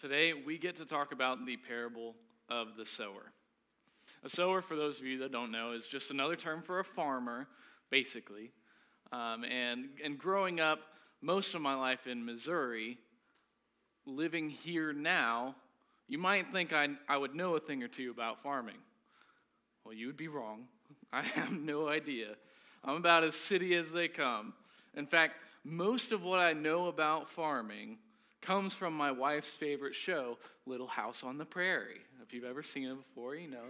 Today, we get to talk about the parable of the sower. A sower, for those of you that don't know, is just another term for a farmer, basically. And growing up most of my life in Missouri, living here now, you might think I would know a thing or two about farming. Well, you would be wrong. I have no idea. I'm about as city as they come. In fact, most of what I know about farming comes from my wife's favorite show, Little House on the Prairie. If you've ever seen it before, you know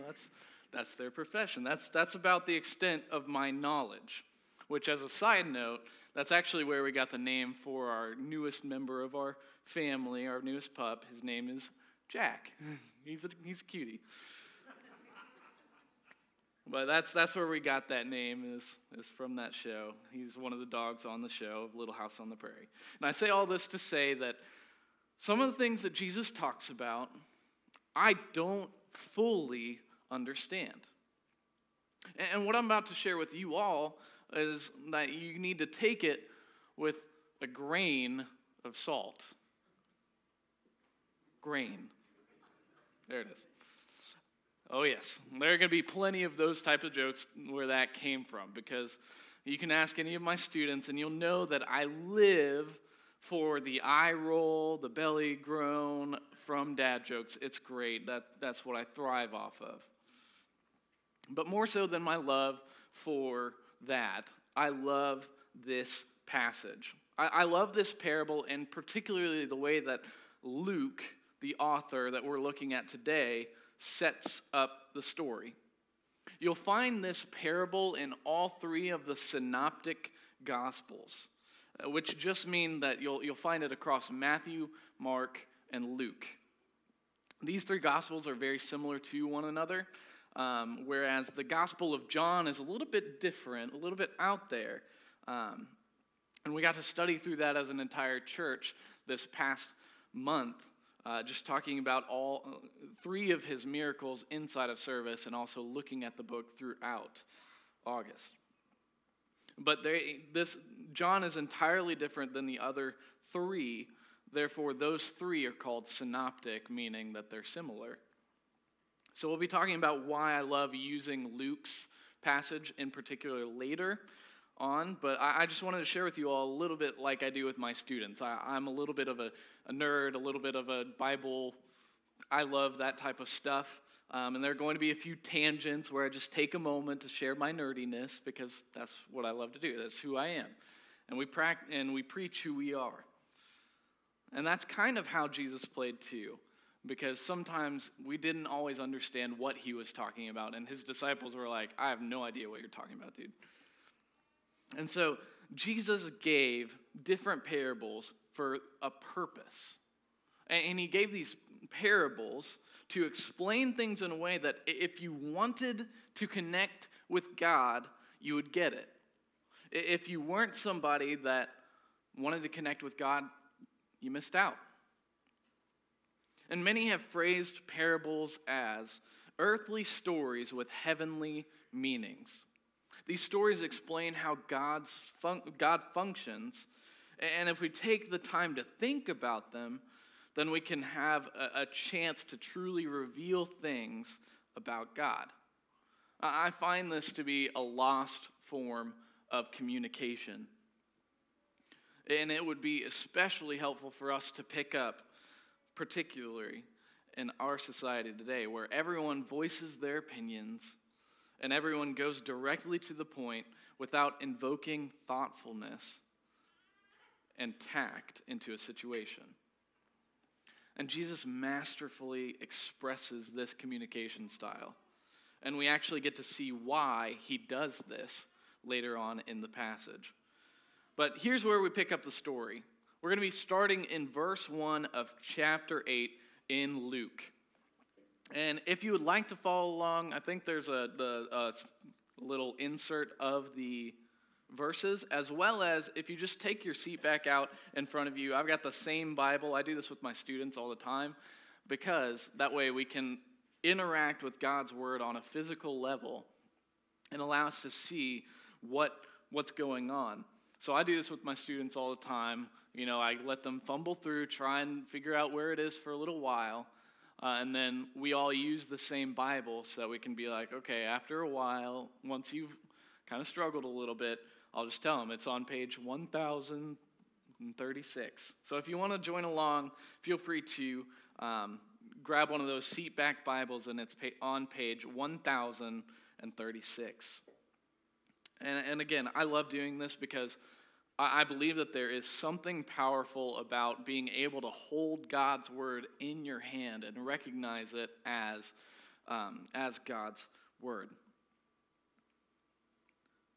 that's their profession. That's about the extent of my knowledge, which, as a side note, that's actually where we got the name for our newest member of our family, our newest pup. His name is Jack. He's a cutie. But that's where we got that name, is from that show. He's one of the dogs on the show of Little House on the Prairie. And I say all this to say that some of the things that Jesus talks about, I don't fully understand. And what I'm about to share with you all is that you need to take it with a grain of salt. Grain. There it is. Oh, yes. There are going to be plenty of those types of jokes where that came from, because you can ask any of my students, and you'll know that I live for the eye roll, the belly groan from dad jokes. It's great. That's what I thrive off of. But more so than my love for that, I love this passage. I love this parable, and particularly the way that Luke, the author that we're looking at today, sets up the story. You'll find this parable in all three of the synoptic gospels, which just mean that you'll find it across Matthew, Mark, and Luke. These three gospels are very similar to one another, whereas the gospel of John is a little bit different, a little bit out there. And we got to study through that as an entire church this past month. Just talking about all three of his miracles inside of service, and also looking at the book throughout August. But John is entirely different than the other three. Therefore, those three are called synoptic, meaning that they're similar. So we'll be talking about why I love using Luke's passage in particular later on, but I just wanted to share with you all a little bit like I do with my students. I'm a little bit of a nerd, a little bit of a Bible. I love that type of stuff, and there are going to be a few tangents where I just take a moment to share my nerdiness, because that's what I love to do. That's who I am, and we preach who we are. And that's kind of how Jesus played too, because sometimes we didn't always understand what he was talking about, and his disciples were like, I have no idea what you're talking about, dude. And so Jesus gave different parables for a purpose. And he gave these parables to explain things in a way that if you wanted to connect with God, you would get it. If you weren't somebody that wanted to connect with God, you missed out. And many have phrased parables as earthly stories with heavenly meanings. These stories explain how God functions, and if we take the time to think about them, then we can have a chance to truly reveal things about God. I find this to be a lost form of communication, and it would be especially helpful for us to pick up, particularly in our society today, where everyone voices their opinions and everyone goes directly to the point without invoking thoughtfulness and tact into a situation. And Jesus masterfully expresses this communication style. And we actually get to see why he does this later on in the passage. But here's where we pick up the story. We're going to be starting in verse 1 of chapter 8 in Luke. And if you would like to follow along, I think there's a little insert of the verses, as well as if you just take your seat back out in front of you. I've got the same Bible. I do this with my students all the time, because that way we can interact with God's Word on a physical level and allow us to see what's going on. So I do this with my students all the time. You know, I let them fumble through, try and figure out where it is for a little while, and then we all use the same Bible so that we can be like, okay, after a while, once you've kind of struggled a little bit, I'll just tell them it's on page 1036. So if you want to join along, feel free to grab one of those seatback Bibles, and it's on page 1036. And again, I love doing this because I believe that there is something powerful about being able to hold God's word in your hand and recognize it as God's word.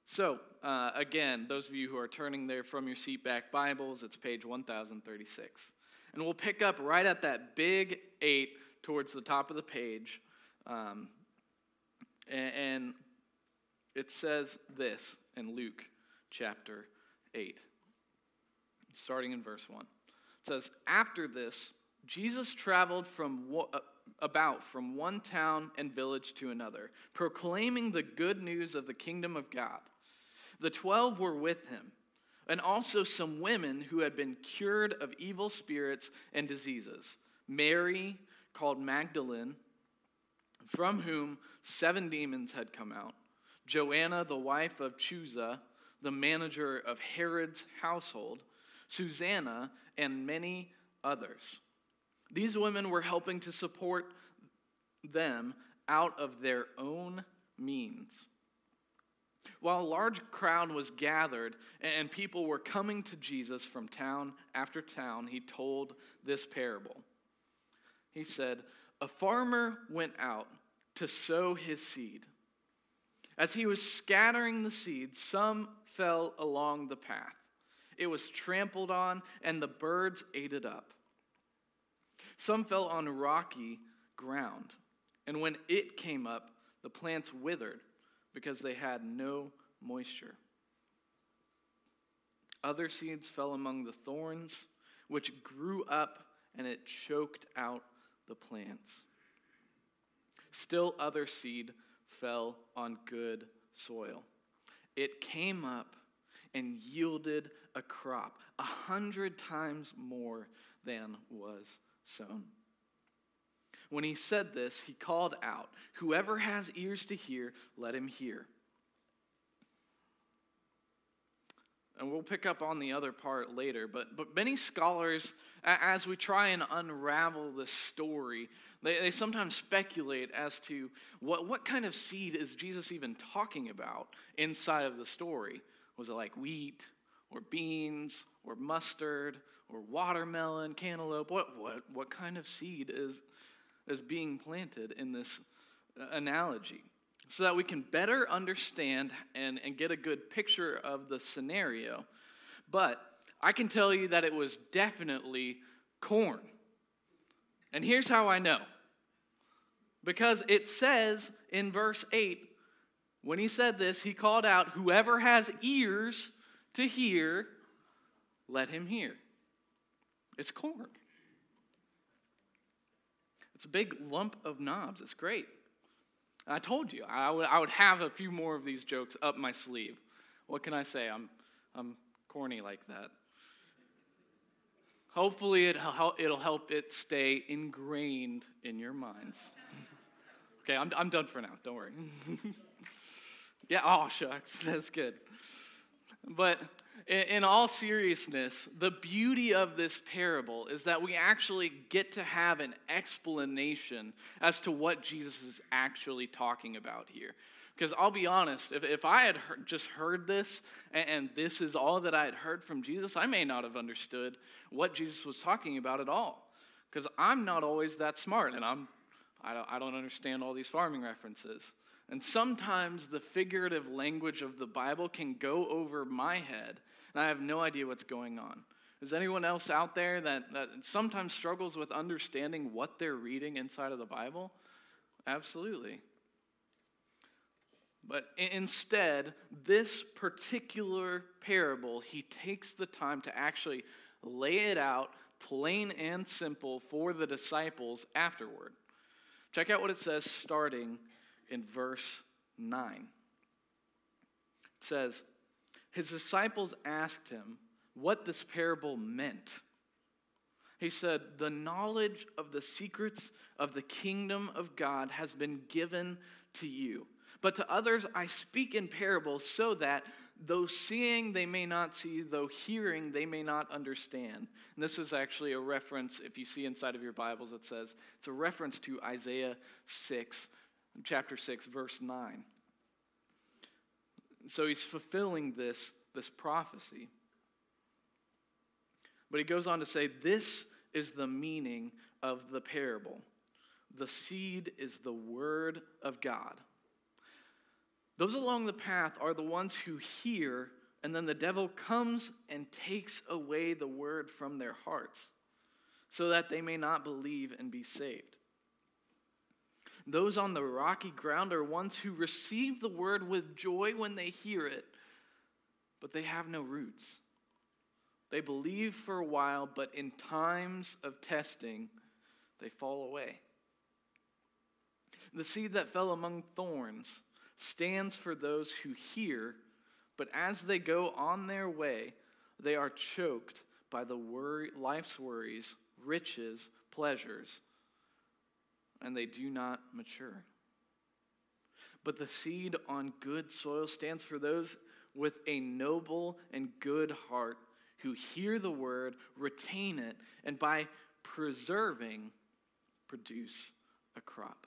So, again, those of you who are turning there from your seatback Bibles, it's page 1036. And we'll pick up right at that big 8 towards the top of the page. And it says this in Luke chapter 8, starting in verse 1. It says, "After this, Jesus traveled about from one town and village to another, proclaiming the good news of the kingdom of God. The 12 were with him, and also some women who had been cured of evil spirits and diseases. Mary, called Magdalene, from whom 7 demons had come out. Joanna, the wife of Chuza, the manager of Herod's household, Susanna, and many others. These women were helping to support them out of their own means. While a large crowd was gathered and people were coming to Jesus from town after town, he told this parable. He said, a farmer went out to sow his seed. As he was scattering the seed, some fell along the path. It was trampled on, and the birds ate it up. Some fell on rocky ground, and when it came up, the plants withered because they had no moisture. Other seeds fell among the thorns, which grew up, and it choked out the plants. Still other seed fell on good soil. It came up and yielded a crop 100 times more than was sown. When he said this, he called out, whoever has ears to hear, let him hear." And we'll pick up on the other part later, but many scholars, as we try and unravel this story, they sometimes speculate as to what kind of seed is Jesus even talking about inside of the story. Was it like wheat or beans or mustard or watermelon, cantaloupe? What kind of seed is being planted in this analogy? So that we can better understand and get a good picture of the scenario. But I can tell you that it was definitely corn. And here's how I know. Because it says in verse 8, when he said this, he called out, whoever has ears to hear, let him hear. It's corn. It's a big lump of knobs. It's great. I told you, I would have a few more of these jokes up my sleeve. What can I say? I'm corny like that. Hopefully it'll help it stay ingrained in your minds. Okay, I'm done for now. Don't worry. Yeah, oh, shucks. That's good. But in all seriousness, the beauty of this parable is that we actually get to have an explanation as to what Jesus is actually talking about here. Because I'll be honest, if I had just heard this, and this is all that I had heard from Jesus, I may not have understood what Jesus was talking about at all. Because I'm not always that smart, and I don't understand all these farming references. And sometimes the figurative language of the Bible can go over my head, and I have no idea what's going on. Is anyone else out there that sometimes struggles with understanding what they're reading inside of the Bible? Absolutely. But instead, this particular parable, he takes the time to actually lay it out plain and simple for the disciples afterward. Check out what it says starting in verse 9. It says, his disciples asked him what this parable meant. He said, the knowledge of the secrets of the kingdom of God has been given to you. But to others I speak in parables so that, though seeing they may not see, though hearing they may not understand. And this is actually a reference, if you see inside of your Bibles, it says, it's a reference to Isaiah 6, chapter 6, verse 9. So he's fulfilling this prophecy. But he goes on to say, this is the meaning of the parable. The seed is the word of God. Those along the path are the ones who hear, and then the devil comes and takes away the word from their hearts, so that they may not believe and be saved. Those on the rocky ground are ones who receive the word with joy when they hear it, but they have no roots. They believe for a while, but in times of testing, they fall away. The seed that fell among thorns stands for those who hear, but as they go on their way, they are choked by the life's worries, riches, pleasures, and they do not mature. But the seed on good soil stands for those with a noble and good heart, who hear the word, retain it, and by preserving, produce a crop.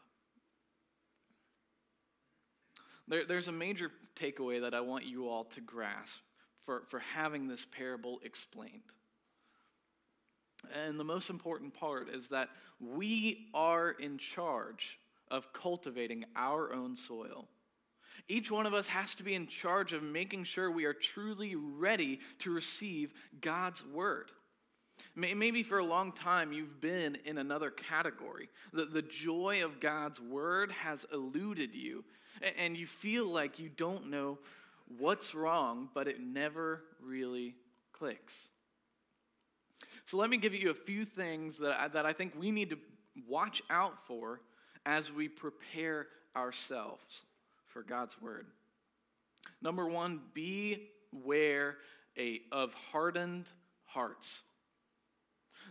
There's a major takeaway that I want you all to grasp for having this parable explained. And the most important part is that we are in charge of cultivating our own soil. Each one of us has to be in charge of making sure we are truly ready to receive God's word. Maybe for a long time you've been in another category. The joy of God's word has eluded you, and you feel like you don't know what's wrong, but it never really clicks. So let me give you a few things that I think we need to watch out for as we prepare ourselves for God's word. Number one, beware of hardened hearts.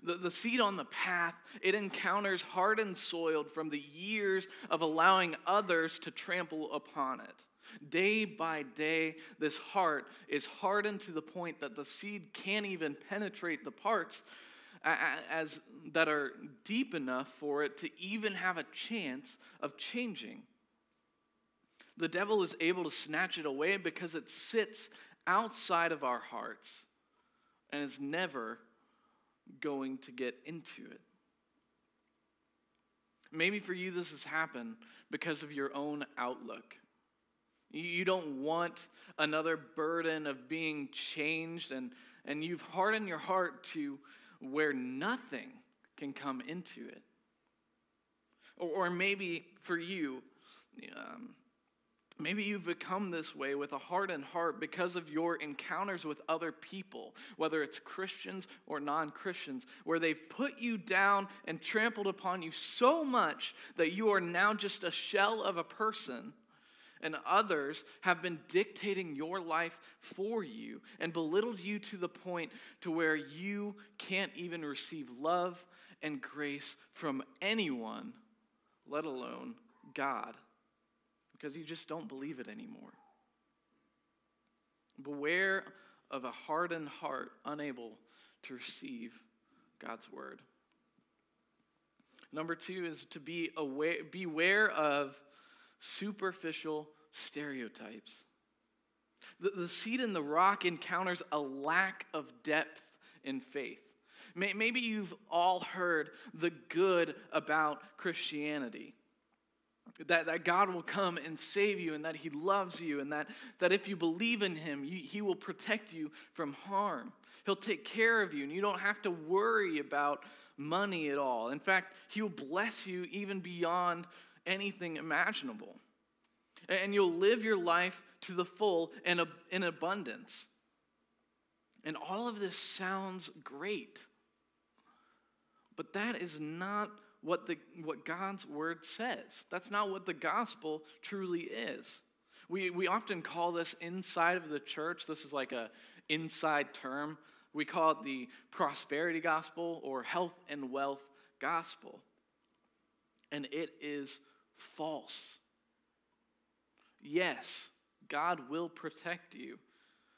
The seed on the path, it encounters hardened soil from the years of allowing others to trample upon it. Day by day, this heart is hardened to the point that the seed can't even penetrate the parts that are deep enough for it to even have a chance of changing. The devil is able to snatch it away because it sits outside of our hearts and is never going to get into it. Maybe for you this has happened because of your own outlook. You don't want another burden of being changed, and you've hardened your heart to where nothing can come into it. Or maybe for you, maybe you've become this way with a hardened heart because of your encounters with other people, whether it's Christians or non-Christians, where they've put you down and trampled upon you so much that you are now just a shell of a person, and others have been dictating your life for you and belittled you to the point to where you can't even receive love and grace from anyone, let alone God, because you just don't believe it anymore. Beware of a hardened heart unable to receive God's word. Number two is to beware of superficial stereotypes. The seed in the rock encounters a lack of depth in faith. Maybe you've all heard the good about Christianity. That God will come and save you, and that he loves you, and that if you believe in him, he will protect you from harm. He'll take care of you, and you don't have to worry about money at all. In fact, he will bless you even beyond anything imaginable. And you'll live your life to the full and in abundance. And all of this sounds great, but that is not what God's word says. That's not what the gospel truly is. We often call this inside of the church, this is like an inside term, we call it the prosperity gospel or health and wealth gospel. And it is false. Yes, God will protect you.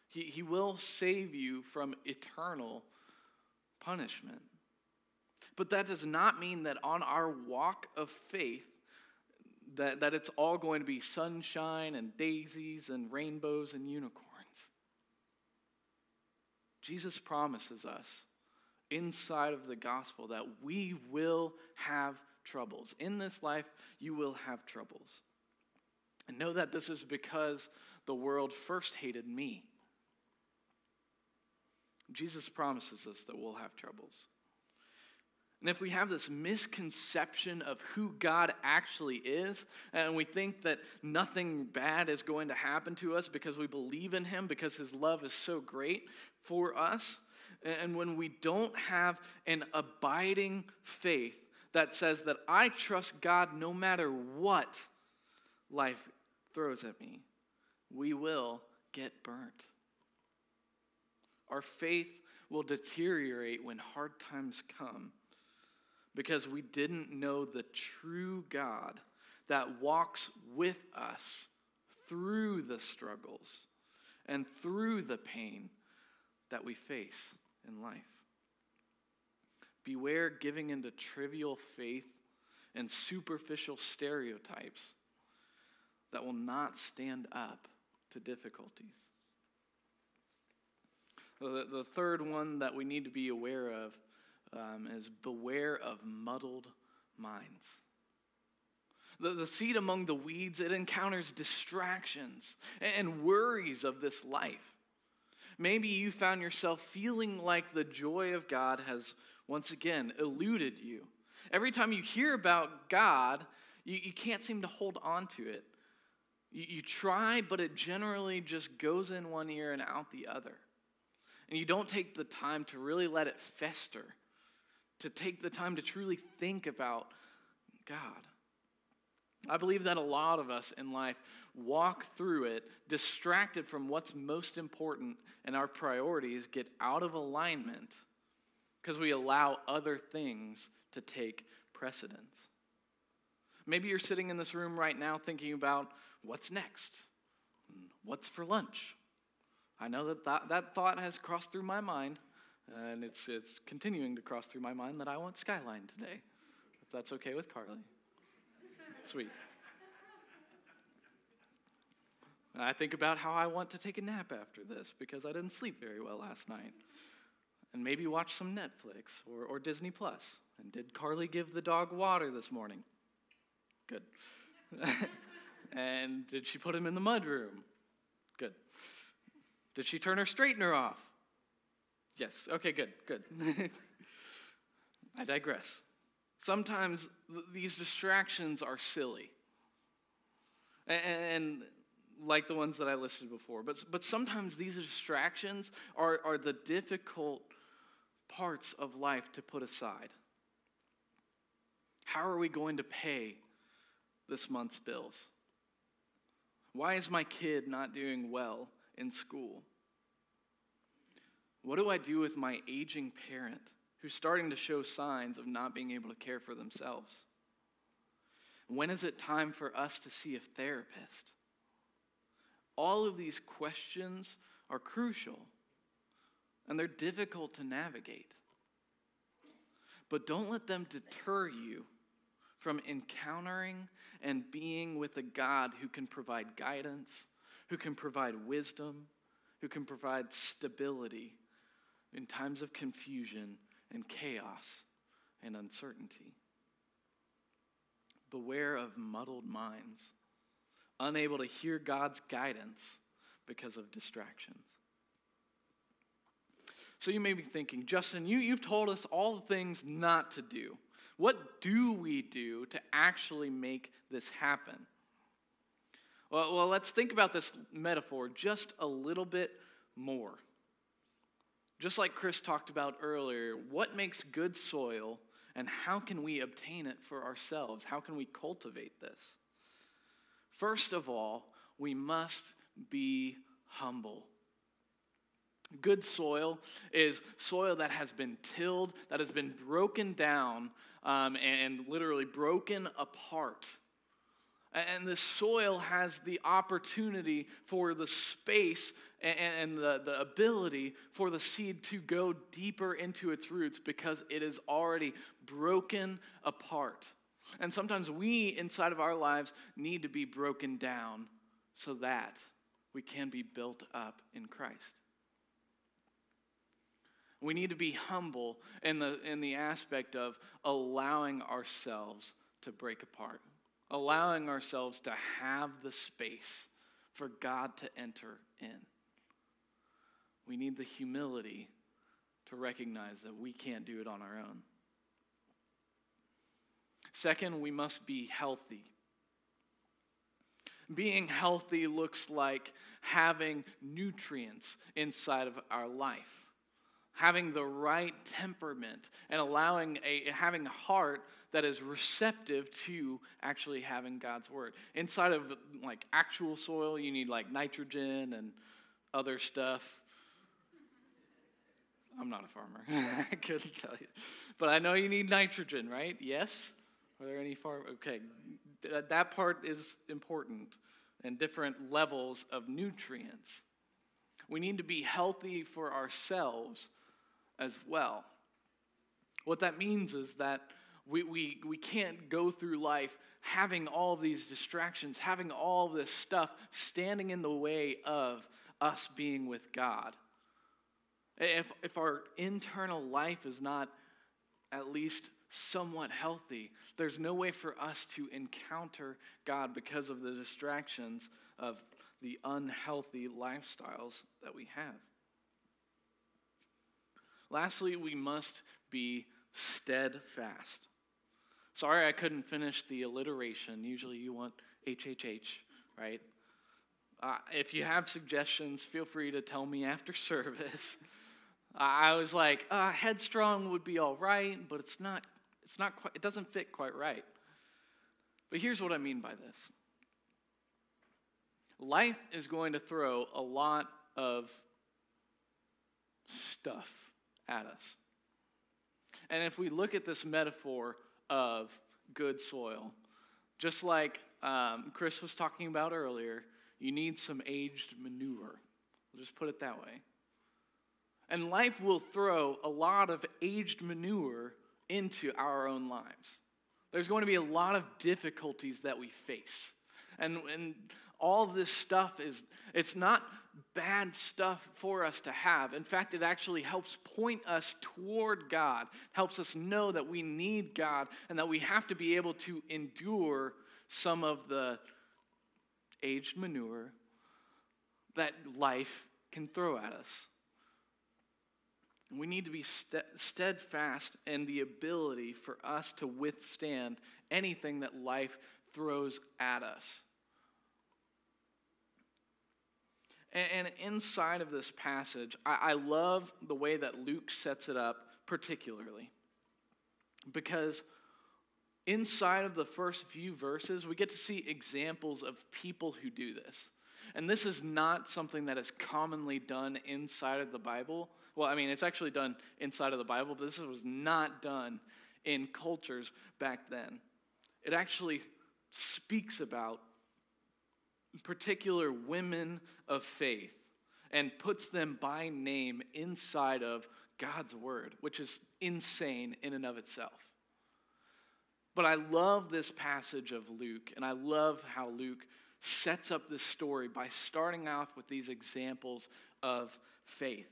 He will save you from eternal punishment. But that does not mean that on our walk of faith, that it's all going to be sunshine and daisies and rainbows and unicorns. Jesus promises us inside of the gospel that we will have troubles. In this life, you will have troubles. And know that this is because the world first hated me. Jesus promises us that we'll have troubles. And if we have this misconception of who God actually is, and we think that nothing bad is going to happen to us because we believe in him, because his love is so great for us, and when we don't have an abiding faith that says that I trust God no matter what life throws at me, we will get burnt. Our faith will deteriorate when hard times come, because we didn't know the true God that walks with us through the struggles and through the pain that we face in life. Beware giving into trivial faith and superficial stereotypes that will not stand up to difficulties. The third one that we need to be aware of is beware of muddled minds. The seed among the weeds, it encounters distractions and worries of this life. Maybe you found yourself feeling like the joy of God has once again eluded you. Every time you hear about God, you can't seem to hold on to it. You try, but it generally just goes in one ear and out the other. And you don't take the time to really let it fester, to take the time to truly think about God. I believe that a lot of us in life walk through it distracted from what's most important, and our priorities get out of alignment because we allow other things to take precedence. Maybe you're sitting in this room right now thinking about what's next, what's for lunch. I know that thought has crossed through my mind, and it's continuing to cross through my mind that I want Skyline today, if that's okay with Carly. Sweet. And I think about how I want to take a nap after this because I didn't sleep very well last night, and maybe watch some Netflix or Disney Plus. And did Carly give the dog water this morning? Good. And did she put him in the mud room? Good. Did she turn her straightener off? Yes. Okay, good. I digress. Sometimes these distractions are silly, and like the ones that I listed before. But sometimes these distractions are the difficult parts of life to put aside. How are we going to pay this month's bills? Why is my kid not doing well in school? What do I do with my aging parent who's starting to show signs of not being able to care for themselves? When is it time for us to see a therapist? All of these questions are crucial, and they're difficult to navigate. But don't let them deter you from encountering and being with a God who can provide guidance, who can provide wisdom, who can provide stability in times of confusion and chaos and uncertainty. Beware of muddled minds, unable to hear God's guidance because of distractions. So you may be thinking, Justin, you've told us all the things not to do. What do we do to actually make this happen? Well, let's think about this metaphor just a little bit more. Just like Chris talked about earlier, what makes good soil, and how can we obtain it for ourselves? How can we cultivate this? First of all, We must be humble. Good soil is soil that has been tilled, that has been broken down, and literally broken apart. And this soil has the opportunity for the space and the ability for the seed to go deeper into its roots because it is already broken apart. And sometimes we, inside of our lives, need to be broken down so that we can be built up in Christ. We need to be humble in the aspect of allowing ourselves to break apart, allowing ourselves to have the space for God to enter in. We need the humility to recognize that we can't do it on our own. Second, we must be healthy. Being healthy looks like having nutrients inside of our life, having the right temperament, and having a heart that is receptive to actually having God's word. Inside of like actual soil, you need like nitrogen and other stuff. I'm not a farmer. I couldn't tell you. But I know you need nitrogen, right? Yes? Are there any farm? Okay. That part is important, and different levels of nutrients. We need to be healthy for ourselves as well. What that means is that we can't go through life having all of these distractions, having all of this stuff standing in the way of us being with God. If our internal life is not at least somewhat healthy, there's no way for us to encounter God because of the distractions of the unhealthy lifestyles that we have. Lastly, we must be steadfast. Sorry I couldn't finish the alliteration. Usually you want HHH, right? If you have suggestions, feel free to tell me after service. I was like, headstrong would be all right, but it's not quite, it doesn't fit quite right. But here's what I mean by this. Life is going to throw a lot of stuff at us. And if we look at this metaphor of good soil, just like Chris was talking about earlier, you need some aged manure. We'll just put it that way. And life will throw a lot of aged manure into our own lives. There's going to be a lot of difficulties that we face. And all of this stuff it's not bad stuff for us to have. In fact, it actually helps point us toward God, helps us know that we need God and that we have to be able to endure some of the aged manure that life can throw at us. We need to be steadfast in the ability for us to withstand anything that life throws at us. And inside of this passage, I love the way that Luke sets it up particularly, because inside of the first few verses, we get to see examples of people who do this. And this is not something that is commonly done inside of the Bible. Well, I mean, it's actually done inside of the Bible, but this was not done in cultures back then. It actually speaks about particular women of faith and puts them by name inside of God's word, which is insane in and of itself. But I love this passage of Luke, and I love how Luke sets up this story by starting off with these examples of faith,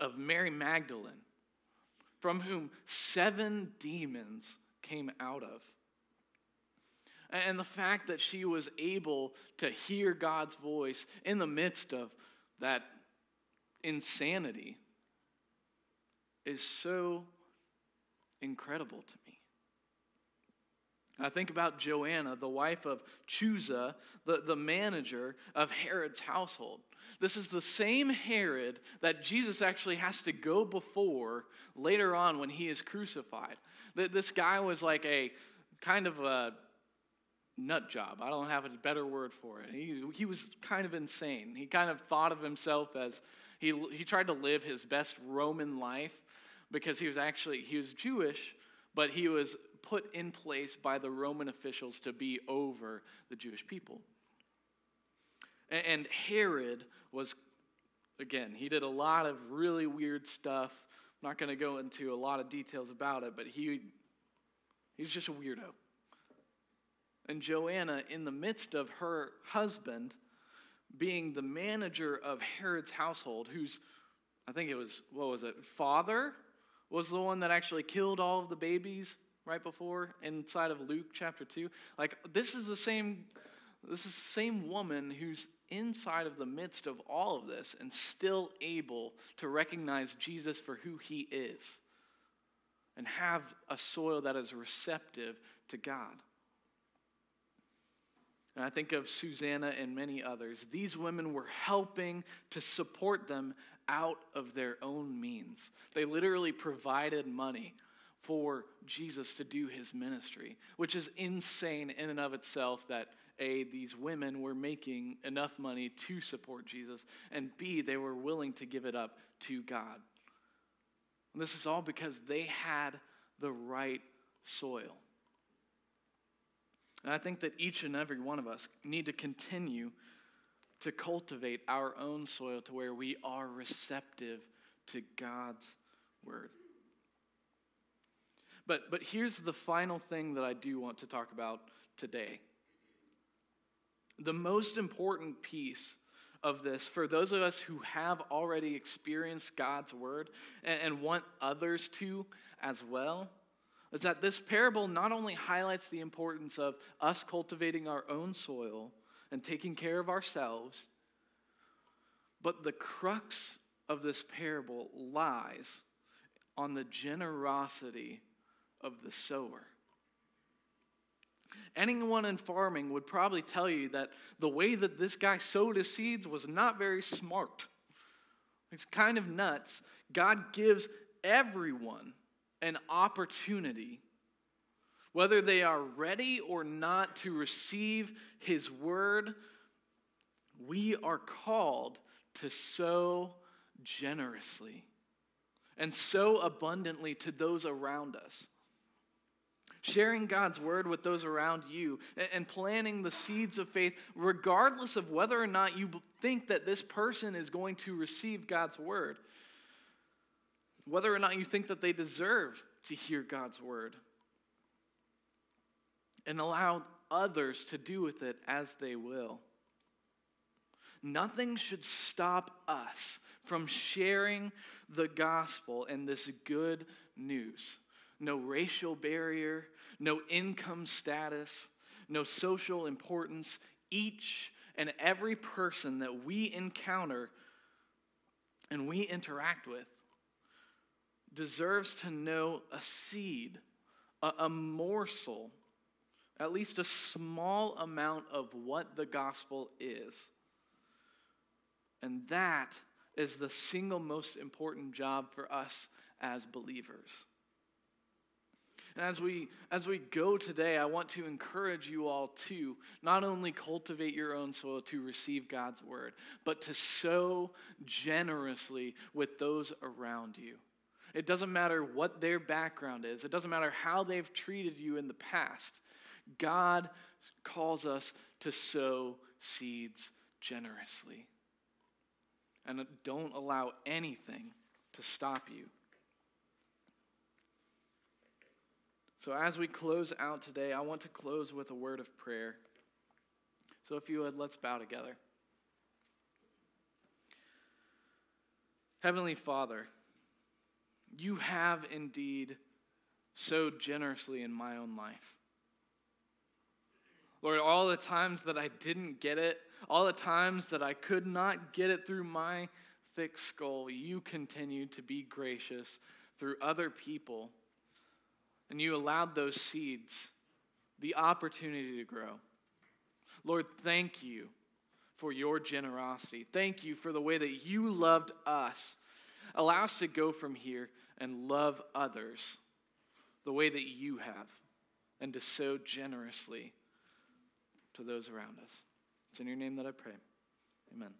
of Mary Magdalene, from whom 7 demons came out of. And the fact that she was able to hear God's voice in the midst of that insanity is so incredible to me. I think about Joanna, the wife of Chuza, the manager of Herod's household. This is the same Herod that Jesus actually has to go before later on when he is crucified. This guy was like a kind of a nut job. I don't have a better word for it. He was kind of insane. He kind of thought of himself as he tried to live his best Roman life because he was Jewish, but he was put in place by the Roman officials to be over the Jewish people. And Herod was, again, he did a lot of really weird stuff. I'm not going to go into a lot of details about it, but he's just a weirdo. And Joanna, in the midst of her husband being the manager of Herod's household, who's, I think it was, father was the one that actually killed all of the babies right before inside of Luke chapter 2. Like, this is the same woman who's inside of the midst of all of this and still able to recognize Jesus for who he is and have a soil that is receptive to God. And I think of Susanna and many others. These women were helping to support them out of their own means. They literally provided money for Jesus to do his ministry, which is insane in and of itself that A, these women were making enough money to support Jesus, and B, they were willing to give it up to God. And this is all because they had the right soil. And I think that each and every one of us need to continue to cultivate our own soil to where we are receptive to God's word. But here's the final thing that I do want to talk about today. The most important piece of this, for those of us who have already experienced God's word and want others to as well, is that this parable not only highlights the importance of us cultivating our own soil and taking care of ourselves, but the crux of this parable lies on the generosity of the sower. Anyone in farming would probably tell you that the way that this guy sowed his seeds was not very smart. It's kind of nuts. God gives everyone an opportunity, whether they are ready or not, to receive his word. We are called to sow generously and sow abundantly to those around us. Sharing God's word with those around you and planting the seeds of faith, regardless of whether or not you think that this person is going to receive God's word, whether or not you think that they deserve to hear God's word, and allow others to do with it as they will. Nothing should stop us from sharing the gospel and this good news. No racial barrier, no income status, no social importance. Each and every person that we encounter and we interact with deserves to know a seed, a morsel, at least a small amount of what the gospel is. And that is the single most important job for us as believers. And as we go today, I want to encourage you all to not only cultivate your own soil to receive God's word, but to sow generously with those around you. It doesn't matter what their background is. It doesn't matter how they've treated you in the past. God calls us to sow seeds generously. And don't allow anything to stop you. So as we close out today, I want to close with a word of prayer. So if you would, let's bow together. Heavenly Father, you have indeed sowed generously in my own life. Lord, all the times that I didn't get it, all the times that I could not get it through my thick skull, you continued to be gracious through other people. And you allowed those seeds the opportunity to grow. Lord, thank you for your generosity. Thank you for the way that you loved us. Allow us to go from here and love others the way that you have and to sow generously to those around us. It's in your name that I pray. Amen.